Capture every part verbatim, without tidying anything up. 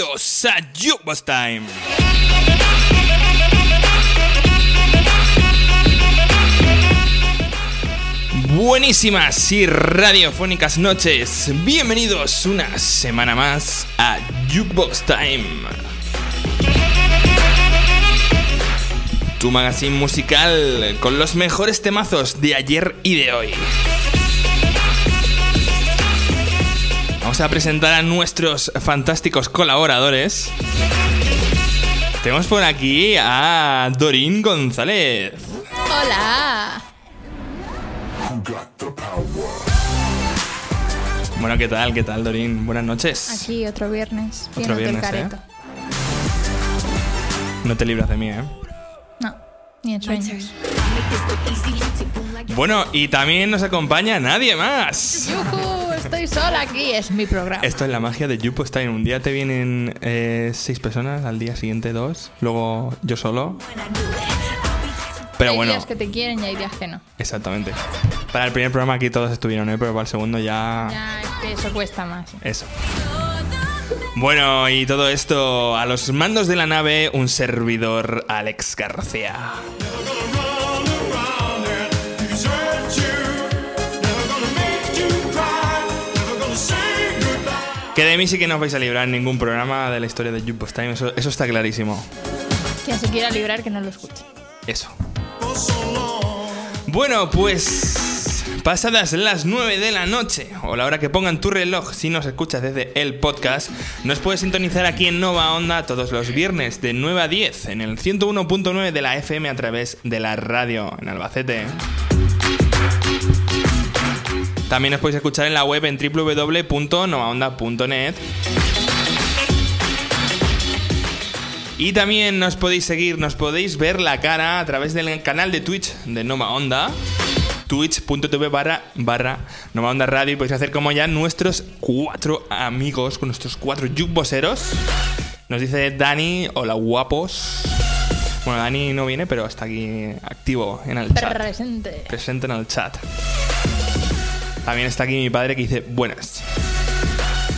Bienvenidos a Jukebox Time. Buenísimas y radiofónicas noches. Bienvenidos una semana más a Jukebox Time, tu magazine musical con los mejores temazos de ayer y de hoy. Vamos a presentar a nuestros fantásticos colaboradores. Tenemos por aquí a Dorin González. ¡Hola! Bueno, ¿qué tal? ¿Qué tal, Dorin? Buenas noches. Aquí, otro viernes. Otro viernes, ¿eh? No te libras de mí, ¿eh? No, ni en sueños. Bueno, y también nos acompaña nadie más. ¡Yujú! Estoy sola aquí, es mi programa. Esto es la magia de Jukebox Time. Un día te vienen eh, seis personas, al día siguiente dos, luego yo solo. Pero hay bueno, días que te quieren y hay días que no. Exactamente. Para el primer programa aquí todos estuvieron, ¿eh? Pero para el segundo ya... Ya, es que eso cuesta más. Eso. Bueno, y todo esto a los mandos de la nave, un servidor, Alex García. Que de mí sí que no os vais a librar en ningún programa de la historia de Jukebox Time, eso, eso está clarísimo. Quien se quiera librar, que no lo escuche. Eso. Bueno, pues pasadas las nueve de la noche, o la hora que pongan tu reloj, si nos escuchas desde el podcast, nos puedes sintonizar aquí en Nova Onda todos los viernes de nueve a diez, en el ciento uno punto nueve de la F M a través de la radio en Albacete. También os podéis escuchar en la web en doble u doble u doble u punto novaonda punto net. Y también nos podéis seguir, nos podéis ver la cara a través del canal de Twitch de Nova Onda, twitch.tv barra, barra Nova Onda Radio. Y podéis hacer como ya nuestros cuatro amigos, con nuestros cuatro jukeboxeros. Nos dice Dani, hola guapos. Bueno, Dani no viene, pero está aquí activo en el chat. Presente. Presente en el chat. También está aquí mi padre que dice buenas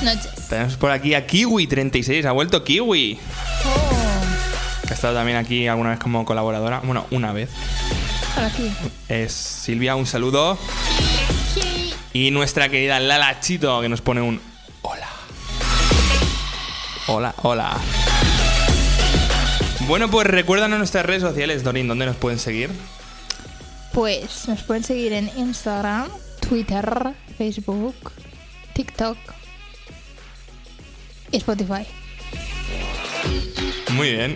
noches. Tenemos por aquí a Kiwi treinta y seis, ha vuelto Kiwi. Oh. Ha estado también aquí alguna vez como colaboradora. Bueno, una vez. Hola, Kiwi. Es Silvia, un saludo. Y nuestra querida Lala Chito que nos pone un hola. Hola, hola. Bueno, pues recuérdanos nuestras redes sociales, Dorin, ¿dónde nos pueden seguir? Pues nos pueden seguir en Instagram, Twitter, Facebook, TikTok y Spotify. Muy bien.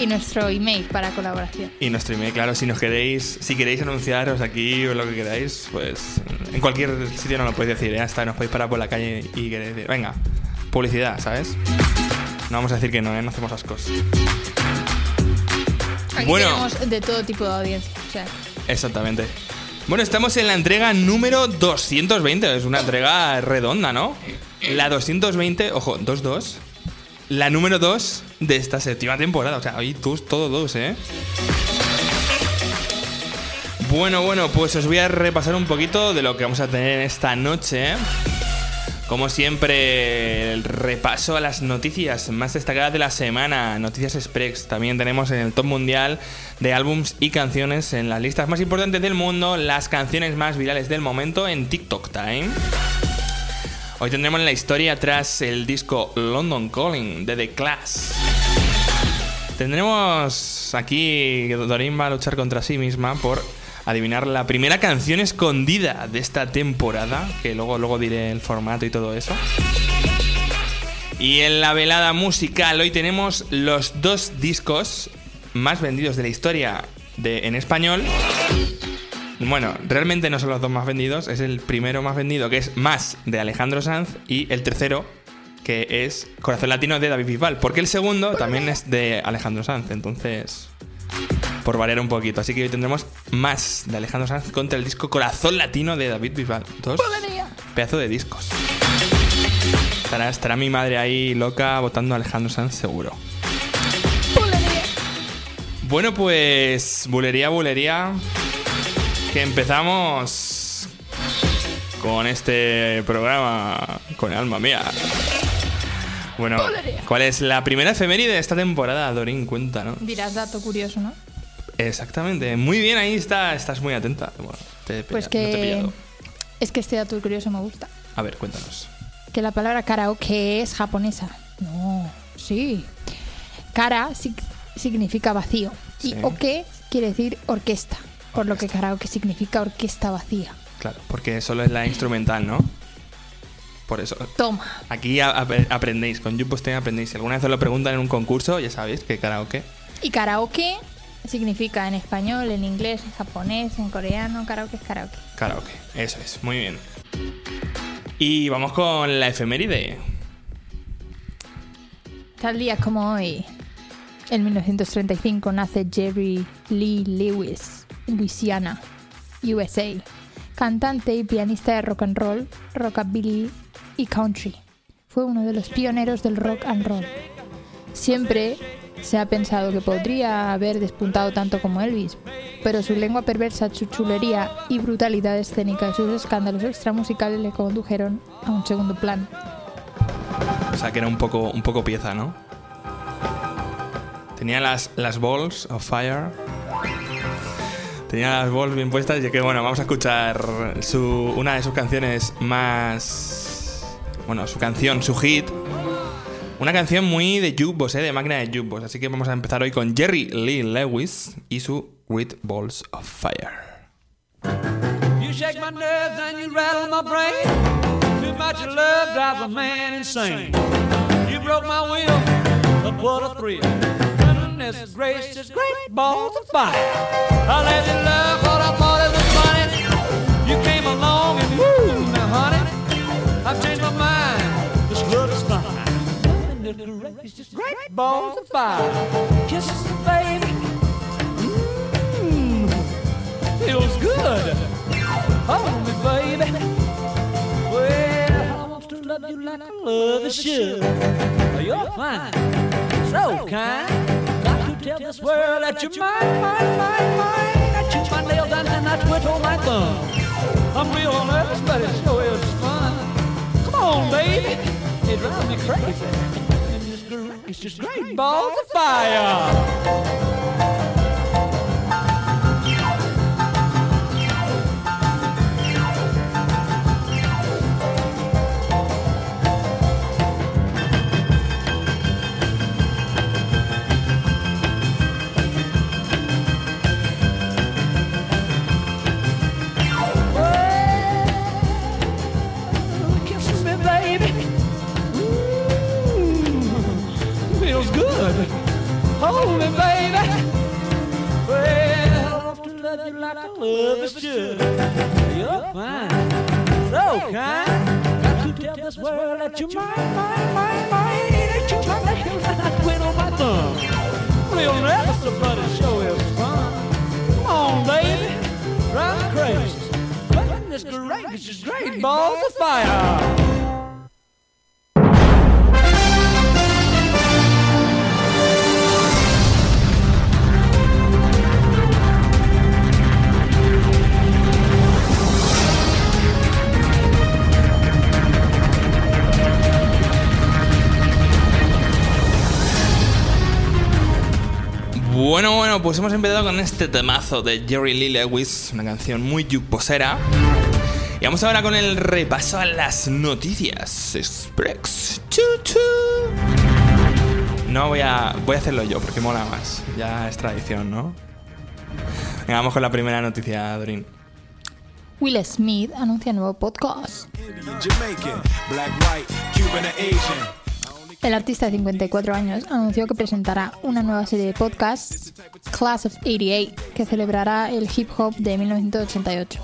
Y nuestro email para colaboración. Y nuestro email, claro, si nos queréis, si queréis anunciaros aquí o lo que queráis, pues en cualquier sitio no lo podéis decir, ¿eh? Hasta nos podéis parar por la calle y queréis decir, venga, publicidad, ¿sabes? No vamos a decir que no, ¿eh? No hacemos ascos. Aquí bueno, tenemos de todo tipo de audiencia, o sea. Exactamente. Bueno, estamos en la entrega número doscientos veinte, es una entrega redonda, ¿no? La doscientos veinte, ojo, dos dos, la número dos de esta séptima temporada, o sea, hoy todo dos, ¿eh? Bueno, bueno, pues os voy a repasar un poquito de lo que vamos a tener esta noche. Como siempre, el repaso a las noticias más destacadas de la semana, noticias express. También tenemos en el top mundial de álbums y canciones en las listas más importantes del mundo, las canciones más virales del momento en TikTok Time. Hoy tendremos la historia tras el disco London Calling de The Clash. Tendremos aquí que Dorin va a luchar contra sí misma por adivinar la primera canción escondida de esta temporada, que luego, luego diré el formato y todo eso. Y en la velada musical hoy tenemos los dos discos más vendidos de la historia de, en español. Bueno, realmente no son los dos más vendidos, es el primero más vendido, que es Más, de Alejandro Sanz, y el tercero, que es Corazón Latino, de David Bisbal, porque el segundo también es de Alejandro Sanz, entonces... Por variar un poquito. Así que hoy tendremos Más, de Alejandro Sanz, contra el disco Corazón Latino de David Bisbal. Dos pedazos de discos. Estará, estará mi madre ahí loca votando a Alejandro Sanz, seguro. Bulería. Bueno, pues bulería, bulería. Que empezamos con este programa con alma mía. Bueno, ¿cuál es la primera efeméride de esta temporada, Dorín? Cuenta, ¿no? Dirás dato curioso, ¿no? Exactamente. Muy bien, ahí está. Estás muy atenta. Bueno, te he pillado, pues que... no te he pillado. Es que este dato curioso me gusta. A ver, cuéntanos. Que la palabra karaoke es japonesa. No, sí. Kara sig- significa vacío. Sí. Y oke quiere decir orquesta. Orquesta. Por lo que karaoke significa orquesta vacía. Claro, porque solo es la instrumental, ¿no? Por eso. Toma. Aquí a- a- aprendéis. Con YouPosting aprendéis. Si alguna vez os lo preguntan en un concurso, ya sabéis que karaoke. Y karaoke significa en español, en inglés, en japonés, en coreano. Karaoke es karaoke. Karaoke, eso es. Muy bien. Y vamos con la efeméride. Tal día como hoy, en mil novecientos treinta y cinco, nace Jerry Lee Lewis, Luisiana, U S A. Cantante y pianista de rock and roll, rockabilly y country. Fue uno de los pioneros del rock and roll. Siempre se ha pensado que podría haber despuntado tanto como Elvis, pero su lengua perversa, su chulería y brutalidad escénica y sus escándalos extramusicales le condujeron a un segundo plano. O sea que era un poco, un poco pieza, ¿no? Tenía las, las balls of fire. Tenía las balls bien puestas y que bueno, vamos a escuchar su, una de sus canciones más... Bueno, su canción, su hit. Una canción muy de jukebox, ¿eh? De máquina de jukebox. Así que vamos a empezar hoy con Jerry Lee Lewis y su Great Balls of Fire. You shake my nerves and you rattle my brain. Too much love drives a man insane. You broke my will, but what a thrill. Goodness gracious, great balls of fire. I let you love what I thought it was funny. You came along and woo, now honey, I've changed my mind. This love is fine. It's just great balls of fire. Kisses, baby. Mmm, feels good. Hold me, baby. Well, I want to love you like I love you should. You're fine, so kind. Got to tell this world that you're mine, mine, mine, mine. I chew my nails down and I twiddle my thumb. I'm real nervous, but it sure is fun. Come on, baby. It drives me crazy. It's just great balls of fire. Oh, kisses me, baby. Good. Hold me, baby. Well, I love to love you like I love you should. You're fine, so kind. Got to tell this world that you're mine, mine, mine, mine. That you're my name, and I quit on my thumb. Real nervous, but it sure is fun. Come on, baby, drive me crazy. Goodness gracious, it's great balls of fire. Bueno, bueno, pues hemos empezado con este temazo de Jerry Lee Lewis, una canción muy jukeboxera. Y vamos ahora con el repaso a las noticias Express. Chuchu. No voy a voy a hacerlo yo porque mola más. Ya es tradición, ¿no? Venga, vamos con la primera noticia, Dorín. Will Smith anuncia nuevo podcast. El artista de cincuenta y cuatro años anunció que presentará una nueva serie de podcasts, Class of ochenta y ocho, que celebrará el hip hop de mil novecientos ochenta y ocho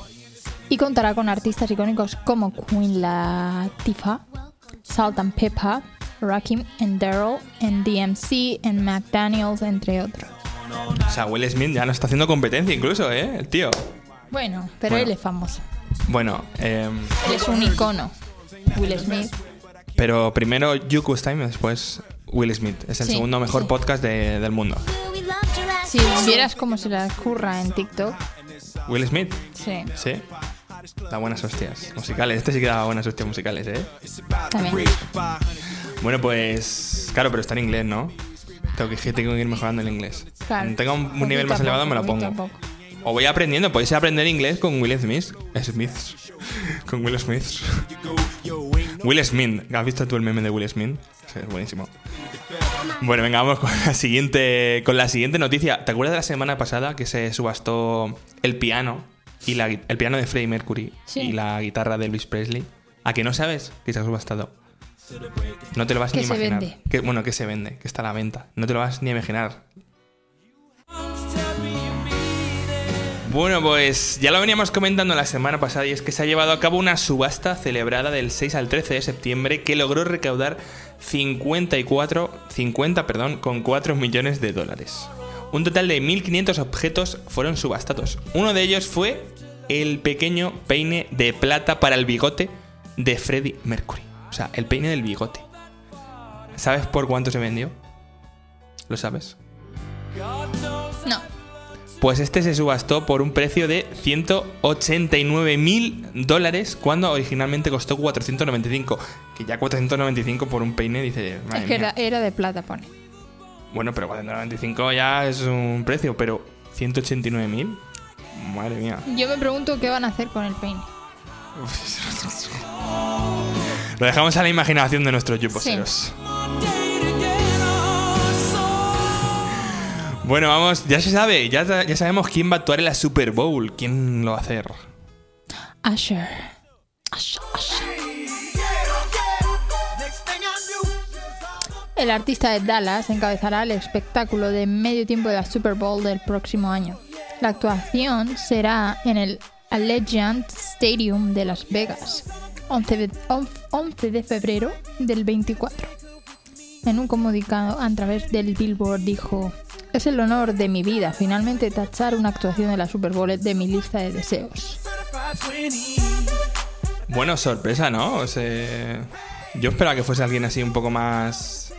y contará con artistas icónicos como Queen Latifah, Salt and Peppa, Rakim and Daryl, and D M C, and McDaniels, entre otros. O sea, Will Smith ya no está haciendo competencia incluso, ¿eh? El tío. Bueno, pero bueno. Él es famoso. Bueno, eh... él es un icono, Will Smith. Pero primero Yuku's Time y después Will Smith. Es el sí, segundo mejor sí. podcast de, del mundo. Si vieras cómo se la curra en TikTok. ¿Will Smith? Sí. ¿Sí? Da buenas hostias musicales. Este sí que da buenas hostias musicales, ¿eh? También. Bueno, pues... Claro, pero está en inglés, ¿no? Tengo que, tengo que ir mejorando el inglés. Claro. Cuando tenga un, un nivel más elevado me lo pongo. O voy aprendiendo. Podéis aprender inglés con Will Smith. Smith. Con Will Smith. Will Smith. ¿Has visto tú el meme de Will Smith? Sí, es buenísimo. Bueno, venga, vamos con la siguiente, con la siguiente noticia. ¿Te acuerdas de la semana pasada que se subastó el piano y la, el piano de Freddie Mercury sí. y la guitarra de Elvis Presley? ¿A que no sabes que se ha subastado? No te lo vas ni a imaginar. Vende. Que, bueno, que se vende, que está a la venta. No te lo vas ni a imaginar. Bueno, pues ya lo veníamos comentando la semana pasada y es que se ha llevado a cabo una subasta celebrada del seis al trece de septiembre que logró recaudar cincuenta y cuatro, cincuenta, perdón, con cuatro millones de dólares. Un total de mil quinientos objetos fueron subastados. Uno de ellos fue el pequeño peine de plata para el bigote de Freddie Mercury. O sea, el peine del bigote. ¿Sabes por cuánto se vendió? ¿Lo sabes? No. Pues este se subastó por un precio de ciento ochenta y nueve mil dólares cuando originalmente costó cuatrocientos noventa y cinco. Que ya cuatrocientos noventa y cinco por un peine dice... Madre es que era, era de plata, pone. Bueno, pero cuatrocientos noventa y cinco ya es un precio, pero ciento ochenta y nueve mil. Madre mía. Yo me pregunto qué van a hacer con el peine. Lo dejamos a la imaginación de nuestros yuposeros. Sí. Bueno, vamos, ya se sabe, ya, ya sabemos quién va a actuar en la Super Bowl. ¿Quién lo va a hacer? Usher. Usher, Usher. El artista de Dallas encabezará el espectáculo de medio tiempo de la Super Bowl del próximo año. La actuación será en el Allegiant Stadium de Las Vegas, once de febrero del veinticuatro. En un comunicado a través del Billboard dijo... Es el honor de mi vida finalmente tachar una actuación de la Super Bowl de mi lista de deseos. Bueno, sorpresa, ¿no? O sea, yo esperaba que fuese alguien así un poco más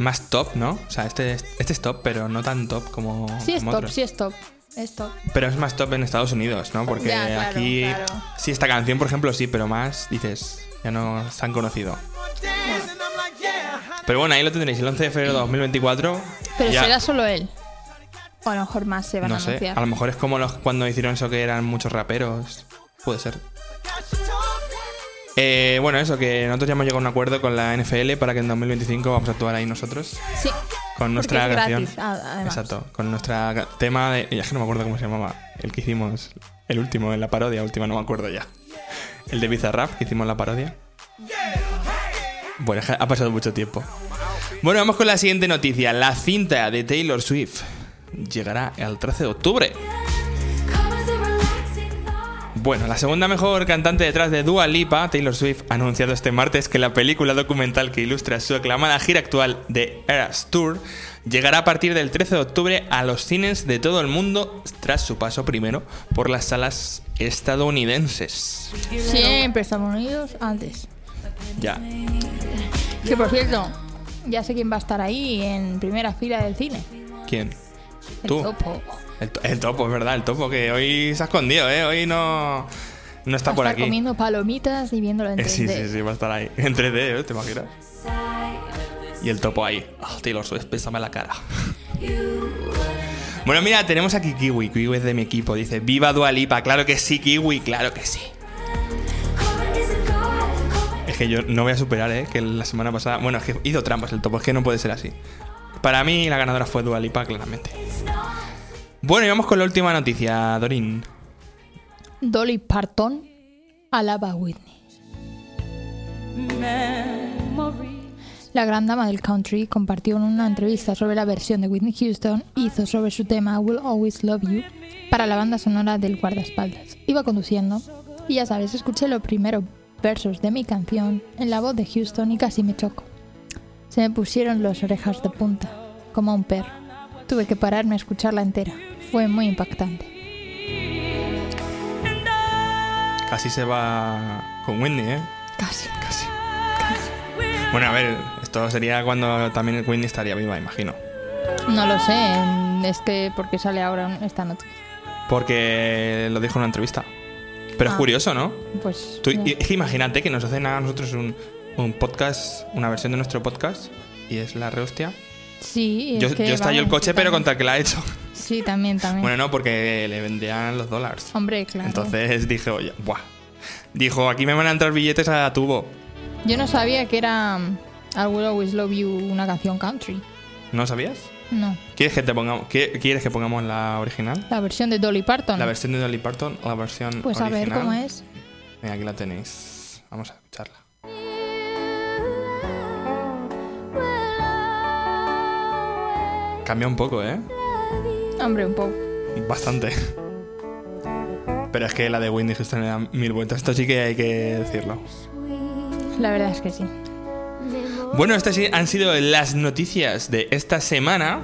más top, ¿no? O sea, este, este es top, pero no tan top como sí es como top, otros. Sí es top, es top. Pero es más top en Estados Unidos, ¿no? Porque ya, claro, aquí claro. Sí, esta canción, por ejemplo, sí, pero más, dices, ya no es tan conocido. Pero bueno, ahí lo tendréis, el once de febrero de dos mil veinticuatro. Pero ya. Será solo él. O a lo mejor más se van no a anunciar. No sé, a lo mejor es como los, cuando hicieron eso que eran muchos raperos. Puede ser. Eh, bueno, eso, que nosotros ya hemos llegado a un acuerdo con la N F L para que en dos mil veinticinco vamos a actuar ahí nosotros. Sí. Con nuestra canción. Ah, exacto. Con nuestra tema de... Ya es que no me acuerdo cómo se llamaba. El que hicimos, el último, en la parodia, última, no me acuerdo ya. El de Bizarrap, que hicimos la parodia. Bueno, ha pasado mucho tiempo. Bueno, vamos con la siguiente noticia. La cinta de Taylor Swift llegará el trece de octubre. Bueno, la segunda mejor cantante detrás de Dua Lipa, Taylor Swift, ha anunciado este martes que la película documental que ilustra su aclamada gira actual de Eras Tour llegará a partir del trece de octubre a los cines de todo el mundo tras su paso primero por las salas estadounidenses. Siempre Estados Unidos antes. Ya. Que por cierto, ya sé quién va a estar ahí en primera fila del cine. ¿Quién? El ¿Tú? Topo. El, el Topo, es verdad, el Topo que hoy se ha escondido, ¿eh? Hoy no, no está va por estar aquí. Está comiendo palomitas y viéndolo en tres D. Sí, sí, sí, va a estar ahí. En tres D, ¿eh? ¿Te imaginas? Y el Topo ahí. Oh, Taylor Swift, pésame la cara. Bueno, mira, tenemos aquí Kiwi. Kiwi es de mi equipo. Dice: ¡Viva Dua Lipa! Claro que sí, Kiwi, claro que sí. Que yo no voy a superar, ¿eh? Que la semana pasada... Bueno, es que hizo trampas el Topo, es que no puede ser así. Para mí la ganadora fue Dua Lipa, claramente. Bueno, y vamos con la última noticia, Dorin. Dolly Parton alaba a Whitney. La gran dama del country compartió en una entrevista sobre la versión de Whitney Houston hizo sobre su tema I Will Always Love You para la banda sonora del guardaespaldas. Iba conduciendo y ya sabes, escuché lo primero... versos de mi canción en la voz de Houston y casi me choco. Se me pusieron las orejas de punta, como a un perro. Tuve que pararme a escucharla entera. Fue muy impactante. Casi se va con Whitney, ¿eh? Casi. Casi. Casi. Bueno, a ver, esto sería cuando también Whitney estaría viva, imagino. No lo sé, es que porque sale ahora esta noticia. Porque lo dijo en una entrevista. Pero ah, es curioso, ¿no? Pues... Tú, es que imagínate que nos hacen a nosotros un, un podcast, una versión de nuestro podcast, y es la rehostia. Sí. Yo, es que yo estallo el coche, pero contra que la he hecho. Sí, también, también. Bueno, no, porque le vendían los dólares. Hombre, claro. Entonces dije, oye, buah. Dijo, aquí me van a entrar billetes a tubo. Yo no sabía que era I Will Always Love You una canción country. ¿No sabías? No. ¿Quieres que te pongamos, ¿quieres que pongamos la original? La versión de Dolly Parton. La versión de Dolly Parton, la versión pues original. Pues a ver cómo es. Mira, aquí la tenéis. Vamos a escucharla. Cambia un poco, ¿eh? Hombre, un poco. Bastante. Pero es que la de Whitney Houston le da mil vueltas. Esto sí que hay que decirlo. La verdad es que sí. Bueno, estas han sido las noticias de esta semana.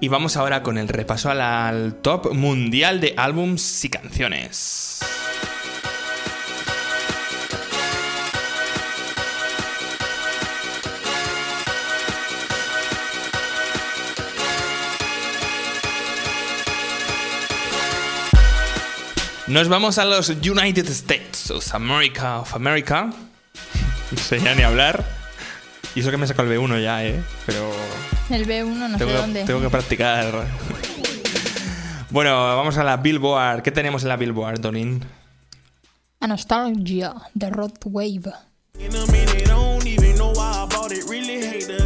Y vamos ahora con el repaso al, al top mundial de álbums y canciones. Nos vamos a los United States of America, of America. No sé ya ni hablar. Y eso que me saco el B uno ya, ¿eh? Pero... El B uno no sé que, dónde. Tengo que practicar. Bueno, vamos a la Billboard. ¿Qué tenemos en la Billboard, Donin? A Nostalgia, The Road Wave.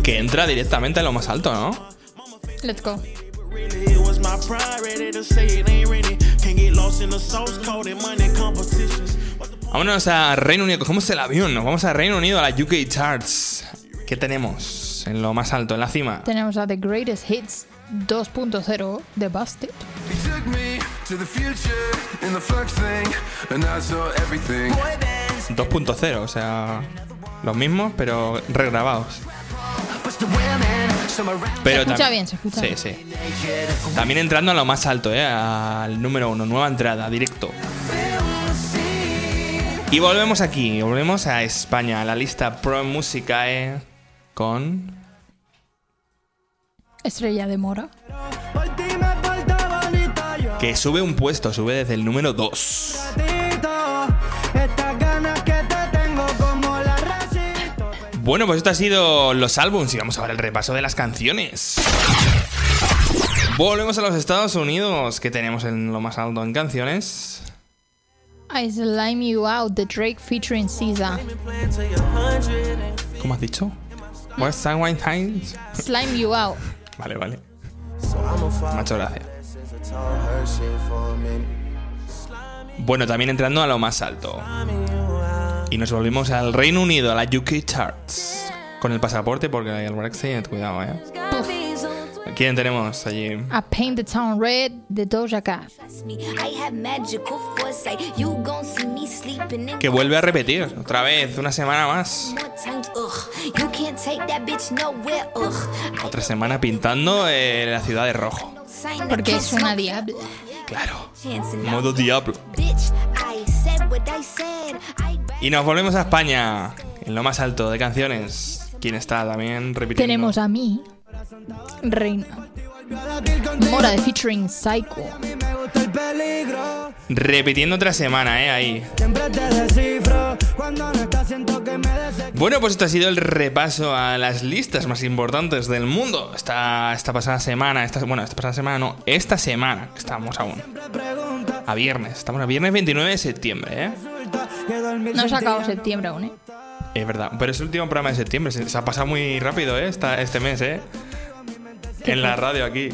Que entra directamente a lo más alto, ¿no? Let's go. Vámonos a Reino Unido, cogemos el avión, nos vamos a Reino Unido, a la U K Charts. ¿Qué tenemos en lo más alto, en la cima? Tenemos a The Greatest Hits dos punto cero de Busted. dos punto cero, o sea, los mismos pero regrabados. Pero se escucha tam- bien, se escucha sí, bien. Sí. También entrando a lo más alto, ¿eh? Al número uno, nueva entrada, directo. Y volvemos aquí, volvemos a España, a la lista Pro Musicae con... Estrella de Mora. Que sube un puesto, sube desde el número dos. Bueno, pues esto ha sido los álbums y vamos a ver el repaso de las canciones. Volvemos a los Estados Unidos, que tenemos en lo más alto en canciones. I Slime You Out, de Drake featuring S Z A. ¿Cómo has dicho? What's Someone Times? Slime You Out. Vale, vale. Muchas gracias. Bueno, también entrando a lo más alto. Y nos volvimos al Reino Unido, a la U K Charts. Con el pasaporte, porque el Brexit, cuidado, ¿eh? Uf. ¿Quién tenemos allí? A Paint the Town Red, de Doja Cat. Que vuelve a repetir, otra vez, una semana más. Otra semana pintando eh, la ciudad de rojo. Porque es una diabla. Claro, modo diablo. Y nos volvemos a España, en lo más alto de canciones. ¿Quién está también repitiendo? Tenemos a mí, Reina Mora, de featuring Psycho. Repitiendo otra semana, eh, ahí. Bueno, pues esto ha sido el repaso a las listas más importantes del mundo esta, esta pasada semana, esta, bueno, esta pasada semana no, esta semana, que estamos aún a viernes, estamos a viernes veintinueve de septiembre, ¿eh? No se ha acabado septiembre aún, ¿eh? Es verdad, pero es el último programa de septiembre, se, se ha pasado muy rápido, ¿eh? Esta, este mes, ¿eh? En la radio aquí.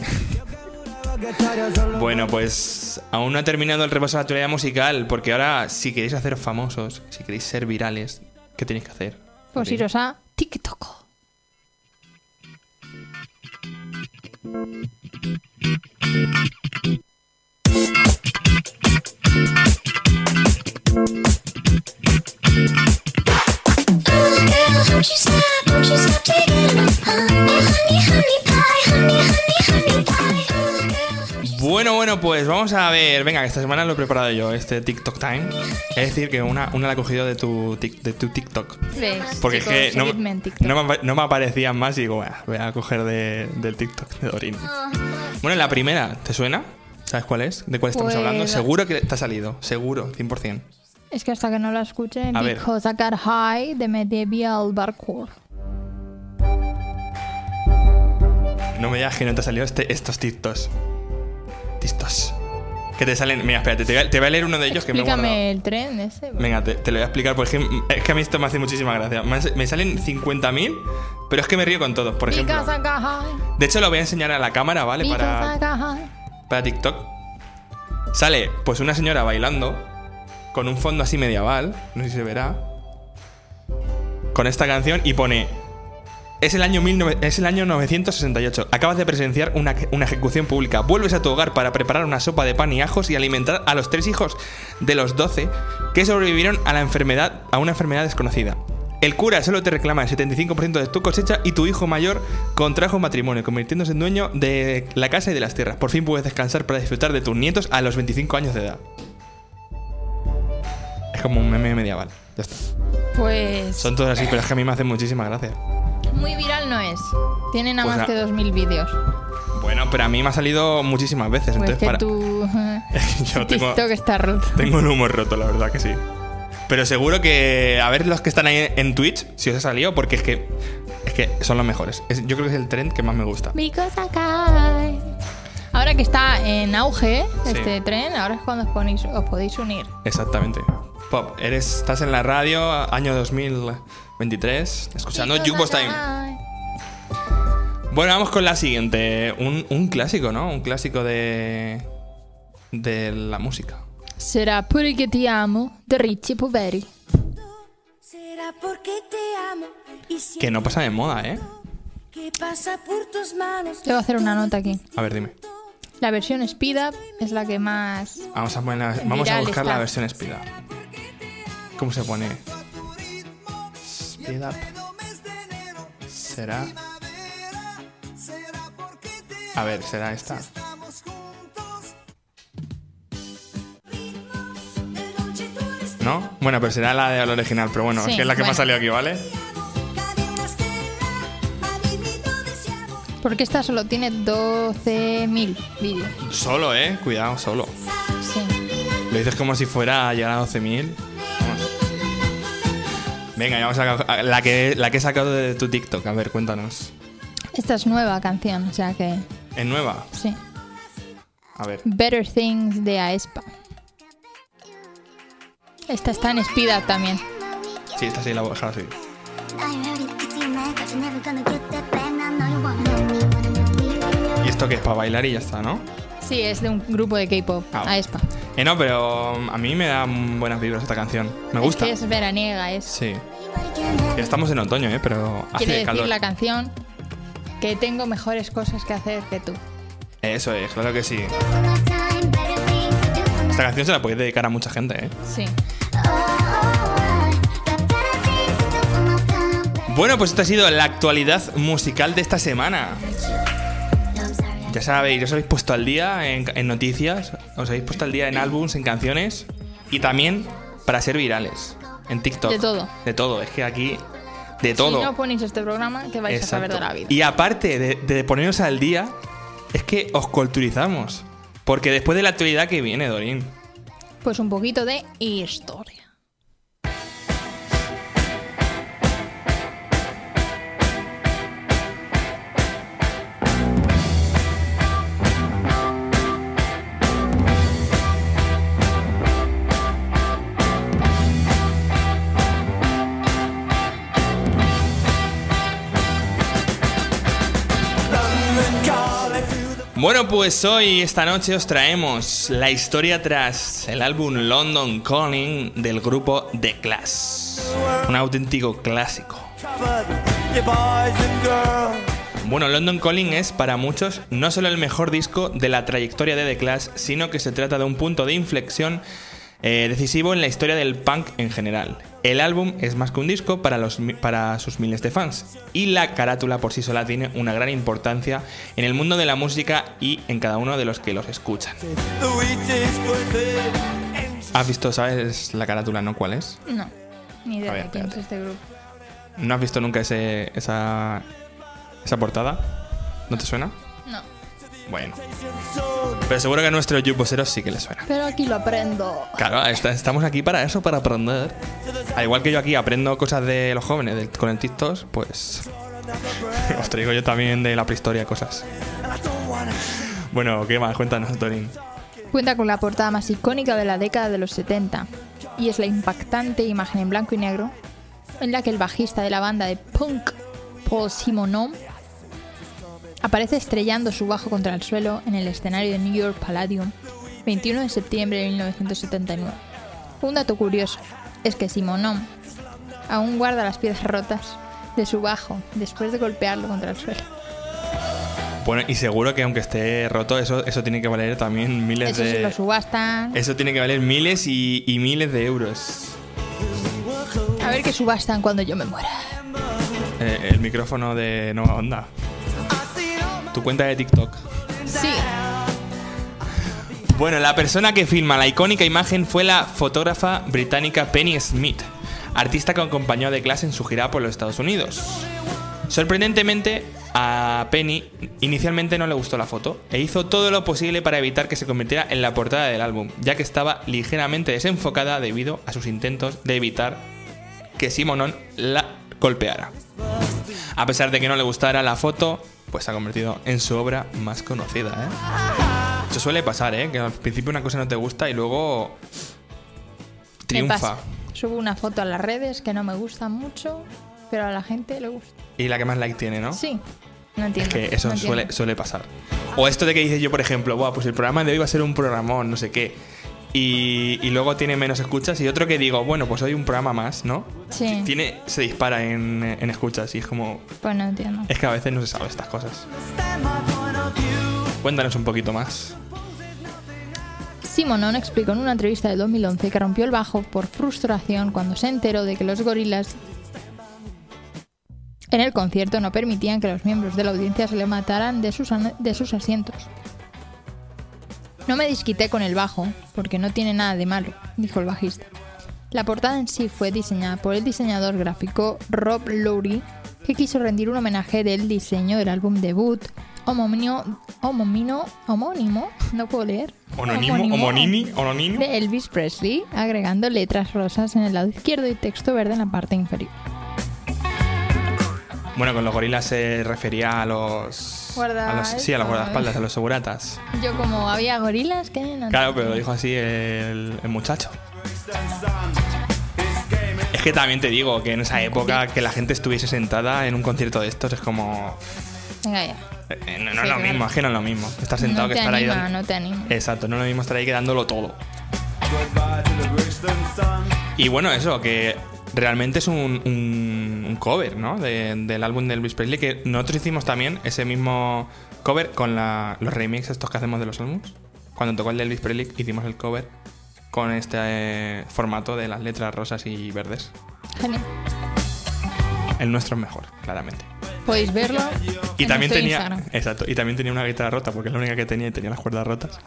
Bueno, pues aún no ha terminado el repaso de la actualidad musical, porque ahora si queréis haceros famosos, si queréis ser virales, ¿qué tenéis que hacer? Pues iros a TikTok. Bueno, bueno, pues vamos a ver. Venga, esta semana lo he preparado yo, este TikTok Time. Es decir, que una, una la he cogido de tu, tic, de tu TikTok. ¿Ves? Porque Chico, es que no, no, me, no me aparecían más y digo, bueno, voy a coger de, del TikTok de Dorin. Bueno, la primera, ¿te suena? ¿Sabes cuál es? ¿De cuál estamos pues... hablando? Seguro que te ha salido. Seguro, cien por cien. Es que hasta que no la escuche, a Because ver. I Got High de Medieval Barcourt. No me digas que no te han salido este, estos tictos. Tictos. Que te salen... Mira, espérate, te voy a, te voy a leer uno de ellos. Explícame que me he el tren ese. Bueno. Venga, te, te lo voy a explicar porque es que a mí esto me hace muchísima gracia. Me salen cincuenta mil, pero es que me río con todos, por ejemplo. Because I Got High. De hecho, lo voy a enseñar a la cámara, ¿vale? Because para, I Got High. Para TikTok. Sale, pues, una señora bailando con un fondo así medieval, no sé si se verá, con esta canción y pone... Es el, año mil nove- es el año novecientos sesenta y ocho. Acabas de presenciar una, una ejecución pública. Vuelves a tu hogar para preparar una sopa de pan y ajos y alimentar a los tres hijos de los doce que sobrevivieron a la enfermedad, a una enfermedad desconocida. El cura solo te reclama el setenta y cinco por ciento de tu cosecha y tu hijo mayor contrajo matrimonio, convirtiéndose en dueño de la casa y de las tierras. Por fin puedes descansar para disfrutar de tus nietos a los veinticinco años de edad. Es como un meme medieval. Ya está. Pues... Son todos así, pero es que a mí me hacen muchísimas gracias. Muy viral no es. Tiene nada pues más na- que dos mil vídeos. Bueno, pero a mí me ha salido muchísimas veces. Pues entonces que para... tú... Yo tengo, TikTok está roto. Tengo el humor roto, la verdad que sí. Pero seguro que... A ver los que están ahí en Twitch, si os ha salido, porque es que... Es que son los mejores. Es, yo creo que es el trend que más me gusta. Because I can. Ahora que está en auge este sí. tren, ahora es cuando os, ponéis, os podéis unir. Exactamente. Pop, eres, estás en la radio, año dos mil veintitrés, escuchando Jukebox Time. Bueno, vamos con la siguiente. Un, un clásico, ¿no? Un clásico de, de la música. Será porque te amo, de Richie Poveri. Será porque te amo. Que no pasa de moda, ¿eh? Te voy a hacer una nota aquí. A ver, dime. La versión speed up es la que más... Vamos a, la, vamos a buscar está. La versión speed up. ¿Cómo se pone? Speed up. ¿Será? A ver, ¿será esta? ¿No? Bueno, pero será la de la original. Pero bueno, sí, es que es la que bueno. más salió aquí, ¿vale? Porque esta solo tiene doce mil vídeos. Solo, ¿eh? Cuidado, solo. Sí. Lo dices como si fuera a llegar a doce mil. Vamos. Venga, ya vamos a la que, la que he sacado de tu TikTok. A ver, cuéntanos. Esta es nueva canción, o sea que... ¿Es nueva? Sí. A ver. Better Things de Aespa. Esta está en Speed Up también. Sí, esta sí la voy a dejar así. Y esto que es para bailar y ya está, ¿no? Sí, es de un grupo de K-pop, ah, Aespa. Eh, no, pero a mí me da buenas vibras esta canción. Me gusta. Es que es veraniega, es. Sí. Estamos en otoño, ¿eh? Pero hace Quiere decir calor. La canción que tengo mejores cosas que hacer que tú. Eso es, claro que sí. Esta canción se la podéis dedicar a mucha gente, ¿eh? Sí. Bueno, pues esta ha sido la actualidad musical de esta semana. Ya sabéis, os habéis puesto al día en, en noticias, os habéis puesto al día en álbums, en canciones y también para ser virales, en TikTok. De todo. De todo, es que aquí, de todo. Si no ponéis este programa, que vais Exacto. a saber de la vida. Y aparte de, de poneros al día, es que os culturizamos. Porque después de la actualidad, ¿qué viene, Dorín? Pues un poquito de historia. Bueno, pues hoy, esta noche, os traemos la historia tras el álbum London Calling del grupo The Clash. Un auténtico clásico. Bueno, London Calling es, para muchos, no solo el mejor disco de la trayectoria de The Clash, sino que se trata de un punto de inflexión eh, decisivo en la historia del punk en general. El álbum es más que un disco para, los, para sus miles de fans, y la carátula por sí sola tiene una gran importancia en el mundo de la música y en cada uno de los que los escuchan. ¿Has visto, sabes la carátula, no? ¿Cuál es? No, ni idea ver, de quién es este grupo. ¿No has visto nunca ese, esa, esa portada? ¿No te suena? No. Bueno. Pero seguro que a nuestro yuposeros sí que les suena. Pero aquí lo aprendo. Claro, está, estamos aquí para eso, para aprender. Al igual que yo aquí aprendo cosas de los jóvenes del, con el TikTok, pues os traigo yo también de la prehistoria cosas. Bueno, ¿qué más? Cuéntanos, Torín. Cuenta con la portada más icónica de la década de los setenta, y es la impactante imagen en blanco y negro en la que el bajista de la banda de punk Paul Simonon aparece estrellando su bajo contra el suelo en el escenario de New York Palladium, veintiuno de septiembre de mil novecientos setenta y nueve. Un dato curioso es que Simonon aún guarda las piezas rotas de su bajo después de golpearlo contra el suelo. Bueno, y seguro que aunque esté roto, eso, eso tiene que valer también miles eso de... Eso sí lo subastan. Eso tiene que valer miles y, y miles de euros. A ver qué subastan cuando yo me muera. Eh, el micrófono de Nueva Onda. Tu cuenta de TikTok. Sí. Bueno, la persona que filma la icónica imagen fue la fotógrafa británica Penny Smith, artista que acompañó a The Clash en su gira por los Estados Unidos. Sorprendentemente, a Penny inicialmente no le gustó la foto e hizo todo lo posible para evitar que se convirtiera en la portada del álbum, ya que estaba ligeramente desenfocada debido a sus intentos de evitar que Simonon la golpeara. A pesar de que no le gustara la foto, pues se ha convertido en su obra más conocida, ¿eh? Eso suele pasar, ¿eh? Que al principio una cosa no te gusta y luego triunfa. Subo una foto a las redes que no me gusta mucho, pero a la gente le gusta. Y la que más like tiene, ¿no? Sí, no entiendo. Es que eso no suele, suele pasar. O esto de que dices yo, por ejemplo, buah, pues el programa de hoy va a ser un programón, no sé qué, y, y luego tiene menos escuchas. Y otro que digo, bueno, pues hoy un programa más, ¿no? Sí. Tiene, se dispara en, en escuchas y es como... Pues no entiendo. Es que a veces no se sabe estas cosas. Cuéntanos un poquito más. Simonon explicó en una entrevista de dos mil once que rompió el bajo por frustración cuando se enteró de que los gorilas... en el concierto no permitían que los miembros de la audiencia se le mataran de sus, an- de sus asientos. No me disquité con el bajo, porque no tiene nada de malo, dijo el bajista. La portada en sí fue diseñada por el diseñador gráfico Rob Lowry, que quiso rendir un homenaje del diseño del álbum debut homónimo, homónimo, homónimo, no puedo leer, homónimo, homónimo, homónimo, de Elvis Presley, agregando letras rosas en el lado izquierdo y texto verde en la parte inferior. Bueno, con los gorilas se refería a los... Guarda a los sí, a los guardaespaldas, a los seguratas. Yo como había gorilas, ¿qué? No claro, pero lo dijo así el, el muchacho. Es que también te digo que en esa época que la gente estuviese sentada en un concierto de estos es como... Venga ya. No, no sí, es lo claro. mismo, es que no es lo mismo. Estar sentado no que estar anima, ahí... No te anima, no te anima. Exacto, no es lo mismo estar ahí que dándolo todo. Y bueno, eso, que... Realmente es un, un, un cover, ¿no? De, del álbum de Elvis Presley, que nosotros hicimos también ese mismo cover con la, los remixes estos que hacemos de los álbumes. Cuando tocó el de Elvis Presley hicimos el cover con este eh, formato de las letras rosas y verdes. Genial. El nuestro es mejor, claramente. Podéis verlo y en también tenía Instagram. Exacto, y también tenía una guitarra rota, porque es la única que tenía y tenía las cuerdas rotas.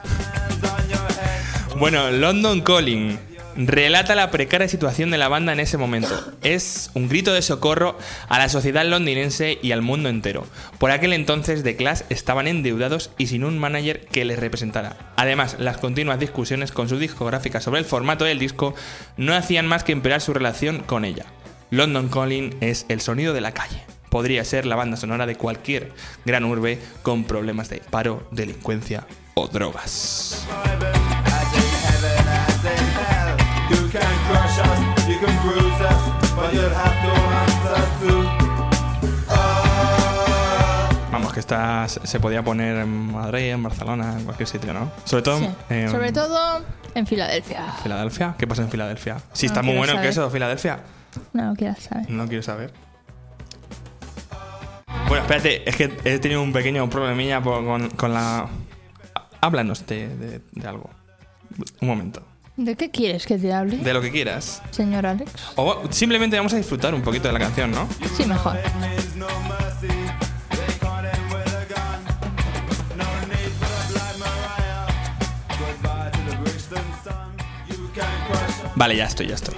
Bueno, London Calling relata la precaria situación de la banda en ese momento. Es un grito de socorro a la sociedad londinense y al mundo entero. Por aquel entonces The Clash estaban endeudados y sin un manager que les representara. Además, las continuas discusiones con su discográfica sobre el formato del disco no hacían más que empeorar su relación con ella. London Calling es el sonido de la calle. Podría ser la banda sonora de cualquier gran urbe con problemas de paro, delincuencia o drogas. Vamos, que esta se podía poner en Madrid, en Barcelona, en cualquier sitio, ¿no? Sobre todo, sí. eh, Sobre todo en Filadelfia. ¿Filadelfia? ¿Qué pasa en Filadelfia? Si no está muy bueno saber. El queso de Filadelfia. No lo quiero saber. No quiero saber. Bueno, espérate, es que he tenido un pequeño problemilla con, con la... Háblanos de, de, de algo. Un momento. ¿De qué quieres que te hable? De lo que quieras. Señor Alex. O simplemente vamos a disfrutar un poquito de la canción, ¿no? Sí, mejor. Vale, ya estoy, ya estoy.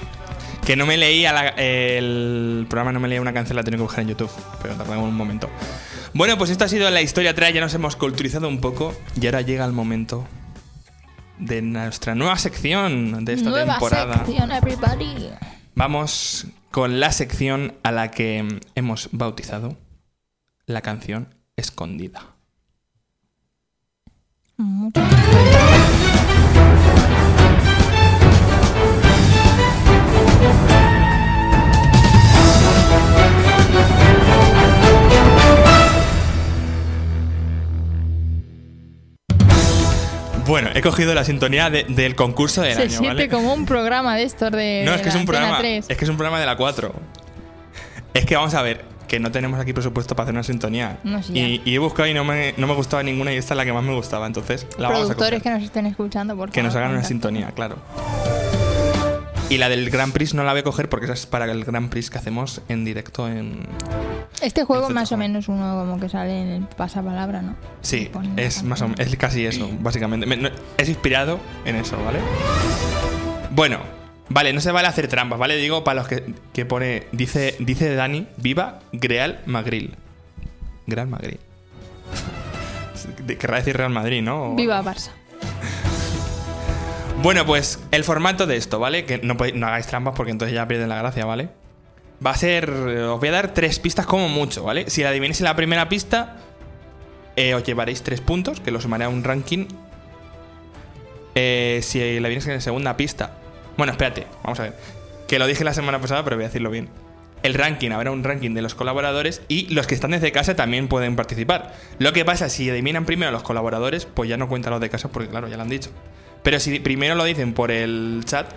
Que no me leía la, el programa, no me leía una canción, la tengo que buscar en YouTube, pero tardamos un momento. Bueno, pues esto ha sido la historia atrás, ya nos hemos culturizado un poco y ahora llega el momento de nuestra nueva sección de esta nueva temporada. Sección, everybody. Vamos con la sección a la que hemos bautizado la canción escondida. Mm. Bueno, he cogido la sintonía de, del concurso del Se año, ¿vale? Se siente como un programa de estos de No, de es que es un programa, tres. Es que es un programa de la cuatro. Es que vamos a ver, que no tenemos aquí presupuesto para hacer una sintonía. No, sí, y, y he buscado y no me, no me gustaba ninguna y esta es la que más me gustaba, entonces la vamos a coger. Productores que nos estén escuchando, por favor, que nos hagan una sintonía, claro. Y la del Grand Prix no la voy a coger porque esa es para el Grand Prix que hacemos en directo en... Este juego más o menos uno como que sale en el pasapalabra, ¿no? Sí, es más o menos, es casi eso, básicamente. Me, no, es inspirado en eso, ¿vale? Bueno, vale, no se vale hacer trampas, ¿vale? Digo, para los que, que pone... Dice, dice Dani, viva Greal Magril. Greal Magril. Querrá decir Real Madrid, ¿no? O... Viva Barça. Bueno, pues el formato de esto, ¿vale? Que no, podéis, no hagáis trampas porque entonces ya pierden la gracia, ¿vale? Va a ser... Os voy a dar tres pistas como mucho, ¿vale? Si la adivinéis en la primera pista, eh, os llevaréis tres puntos, que lo sumaré a un ranking. Eh, si la adivinéis en la segunda pista... Bueno, espérate, vamos a ver. Que lo dije la semana pasada, pero voy a decirlo bien. El ranking, habrá un ranking de los colaboradores y los que están desde casa también pueden participar. Lo que pasa, si adivinan primero los colaboradores, pues ya no cuentan los de casa porque, claro, ya lo han dicho. Pero si primero lo dicen por el chat,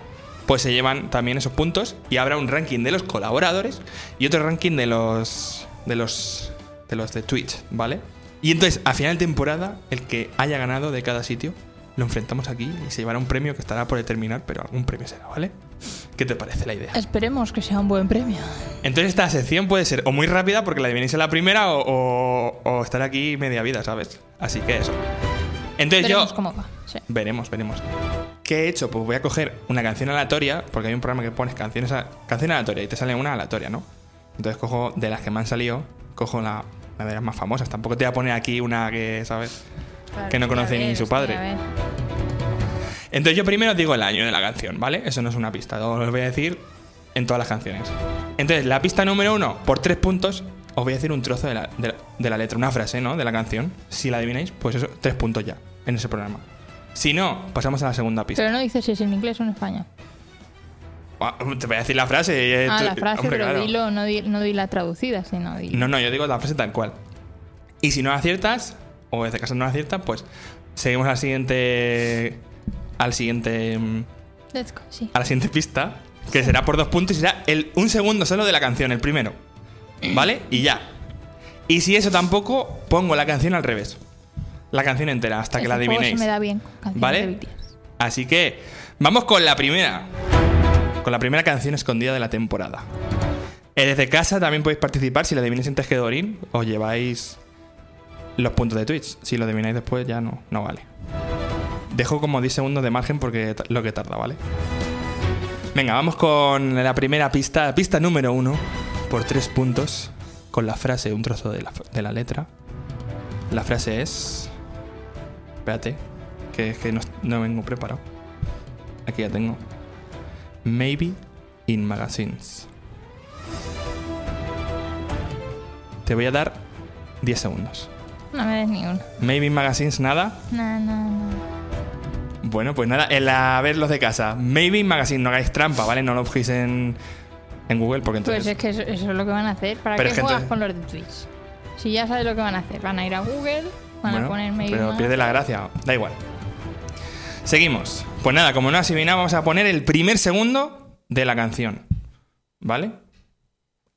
pues se llevan también esos puntos y habrá un ranking de los colaboradores y otro ranking de los de los de los de Twitch, ¿vale? Y entonces, a final de temporada, el que haya ganado de cada sitio lo enfrentamos aquí y se llevará un premio que estará por determinar, pero algún premio será, ¿vale? ¿Qué te parece la idea? Esperemos que sea un buen premio. Entonces esta sección puede ser o muy rápida porque la adivinéis a la primera o, o, o estar aquí media vida, ¿sabes? Así que eso. Entonces veremos yo, cómo va. Sí. Veremos, veremos. ¿Qué he hecho? Pues voy a coger una canción aleatoria, porque hay un programa que pones canciones a, canción aleatoria y te sale una aleatoria, ¿no? Entonces cojo de las que me han salido, cojo la, la de las más famosas. Tampoco te voy a poner aquí una que, ¿sabes? Claro, que no conoce ver, ni su padre. Entonces yo primero digo el año de la canción, ¿vale? Eso no es una pista, os voy a decir en todas las canciones. Entonces, la pista número uno, por tres puntos... Os voy a decir un trozo de la, de, la, de la letra, una frase, ¿no? De la canción. Si la adivináis, pues eso, tres puntos ya, en ese programa. Si no, pasamos a la segunda pista. Pero no dices si es en inglés o en España. Ah, te voy a decir la frase. Ah, tú, la frase, hombre, pero claro. Dilo, no di, no di la traducida, sino dilo. No, no, yo digo la frase tal cual. Y si no aciertas, o desde casa no aciertas, pues seguimos al siguiente... Al siguiente... Let's go, sí. A la siguiente pista, que sí. Será por dos puntos y será el, un segundo solo de la canción, el primero. ¿Vale? Y ya. Y si eso tampoco, pongo la canción al revés. La canción entera, hasta que ese la adivinéis. Se me da bien, ¿vale? Así que vamos con la primera. Con la primera canción escondida de la temporada. Desde casa también podéis participar. Si la adivináis antes que Dorín, os lleváis los puntos de Twitch. Si lo adivináis después, ya no, no vale. Dejo como diez segundos de margen porque lo que tarda, ¿vale? Venga, vamos con la primera pista. Pista número uno. Por tres puntos, con la frase, un trozo de la, de la letra. La frase es... Espérate, que es que no, no vengo preparado. Aquí ya tengo. Maybe in magazines. Te voy a dar diez segundos. No me des ni uno. Maybe in magazines, nada. No, no, no. Bueno, pues nada, el, a ver los de casa. Maybe in magazines, no hagáis trampa, ¿vale? No lo fijéis en... En Google, porque entonces... Pues es que eso, eso es lo que van a hacer. ¿Para pero qué es juegas entonces... con los de Twitch? Si ya sabes lo que van a hacer. Van a ir a Google, van bueno, a ponerme... Pero más. Pierde la gracia. Da igual. Seguimos. Pues nada, como no has adivinado, vamos a poner el primer segundo de la canción. ¿Vale?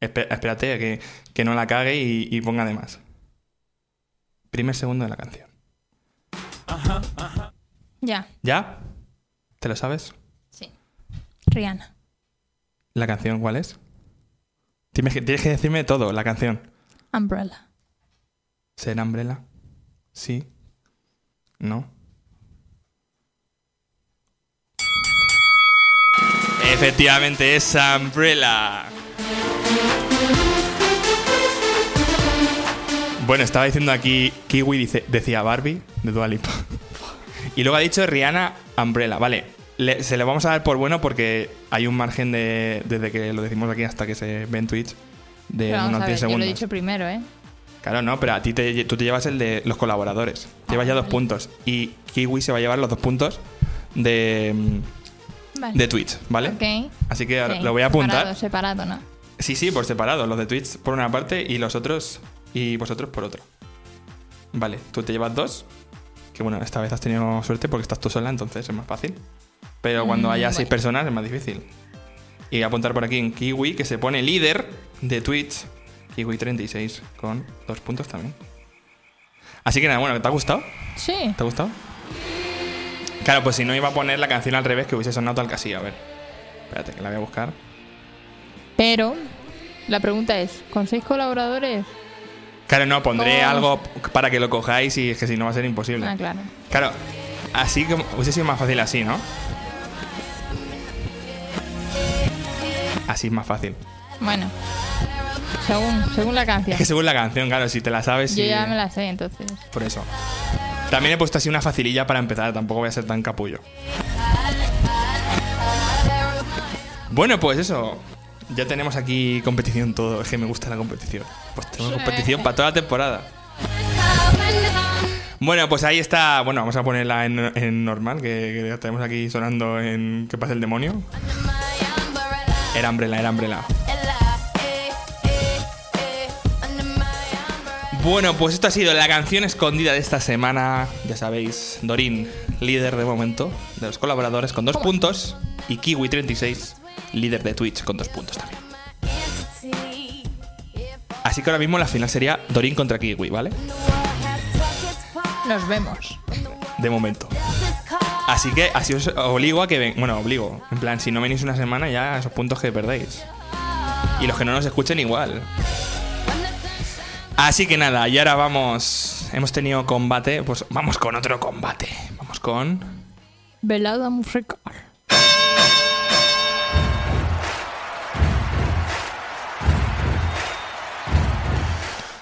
Espe- espérate a que, que no la cague y, y ponga de más. Primer segundo de la canción. Ajá, ajá. Ya. ¿Ya? ¿Te lo sabes? Sí. Rihanna. ¿La canción cuál es? Tienes que, tienes que decirme todo, la canción. Umbrella. ¿Será Umbrella? Sí. No. Efectivamente es Umbrella. Bueno, estaba diciendo aquí, Kiwi dice, decía Barbie de Dua Lipa. Y luego ha dicho Rihanna Umbrella. Vale, le, se lo vamos a dar por bueno porque hay un margen de desde que lo decimos aquí hasta que se ve en Twitch de pero unos diez segundos. Yo lo he dicho primero, ¿eh? Claro, no, pero a ti te, tú te llevas el de los colaboradores. Ah, llevas ya dos vale. puntos. Y Kiwi se va a llevar los dos puntos de, vale. de Twitch, ¿vale? Ok. Así que okay. lo voy a apuntar. Separado, separado, ¿no? Sí, sí, por separado. Los de Twitch por una parte y los otros y vosotros por otro. Vale, tú te llevas dos. Que bueno, esta vez has tenido suerte porque estás tú sola, entonces es más fácil. Pero cuando mm, haya bueno. seis personas es más difícil. Y voy a apuntar por aquí en Kiwi, que se pone líder de Twitch. Kiwi treinta y seis, con dos puntos también. Así que nada, bueno, ¿te ha gustado? Sí. ¿Te ha gustado? Claro, pues si no iba a poner la canción al revés, que hubiese sonado tal que así. A ver, espérate, que la voy a buscar. Pero la pregunta es, ¿con seis colaboradores...? Claro, no, pondré ¿Cómo? algo para que lo cojáis y es que si no va a ser imposible. Ah, claro. Claro, así como... hubiese sido más fácil así, ¿no? Así es más fácil. Bueno, según, según la canción. Es que según la canción, claro, si te la sabes... Yo y... ya me la sé, entonces. Por eso. También he puesto así una facililla para empezar, tampoco voy a ser tan capullo. Bueno, pues eso... Ya tenemos aquí competición todo. Es que me gusta la competición. Pues tenemos competición para toda la temporada. Bueno, pues ahí está. Bueno, vamos a ponerla en, en normal, que, que la tenemos aquí sonando en ¿Qué pasa el demonio? Era Umbrella, era Umbrella. Bueno, pues esto ha sido la canción escondida de esta semana. Ya sabéis, Dorin, líder de momento de los colaboradores con dos puntos. Y Kiwi treinta y seis, líder de Twitch, con dos puntos también. Así que ahora mismo la final sería Dorin contra Kiwi, ¿vale? Nos vemos. De momento. Así que así os obligo a que ven... Bueno, obligo. En plan, si no venís una semana ya esos puntos que perdéis. Y los que no nos escuchen igual. Así que nada, y ahora vamos... Hemos tenido combate, pues vamos con otro combate. Vamos con... Velada musical.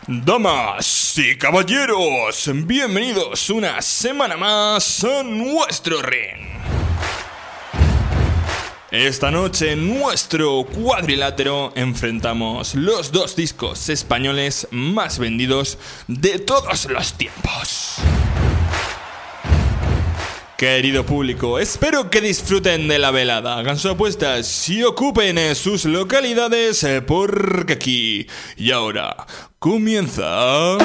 Damas y caballeros, bienvenidos una semana más a nuestro ring. Esta noche en nuestro cuadrilátero enfrentamos los dos discos españoles más vendidos de todos los tiempos. Querido público, espero que disfruten de la velada, hagan sus apuestas y ocupen sus localidades porque aquí y ahora comienza...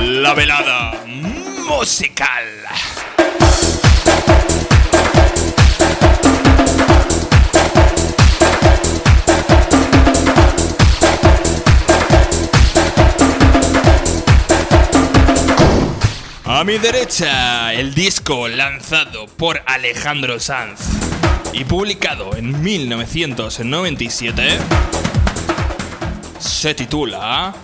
La velada musical. A mi derecha, el disco lanzado por Alejandro Sanz y publicado en mil novecientos noventa y siete se titula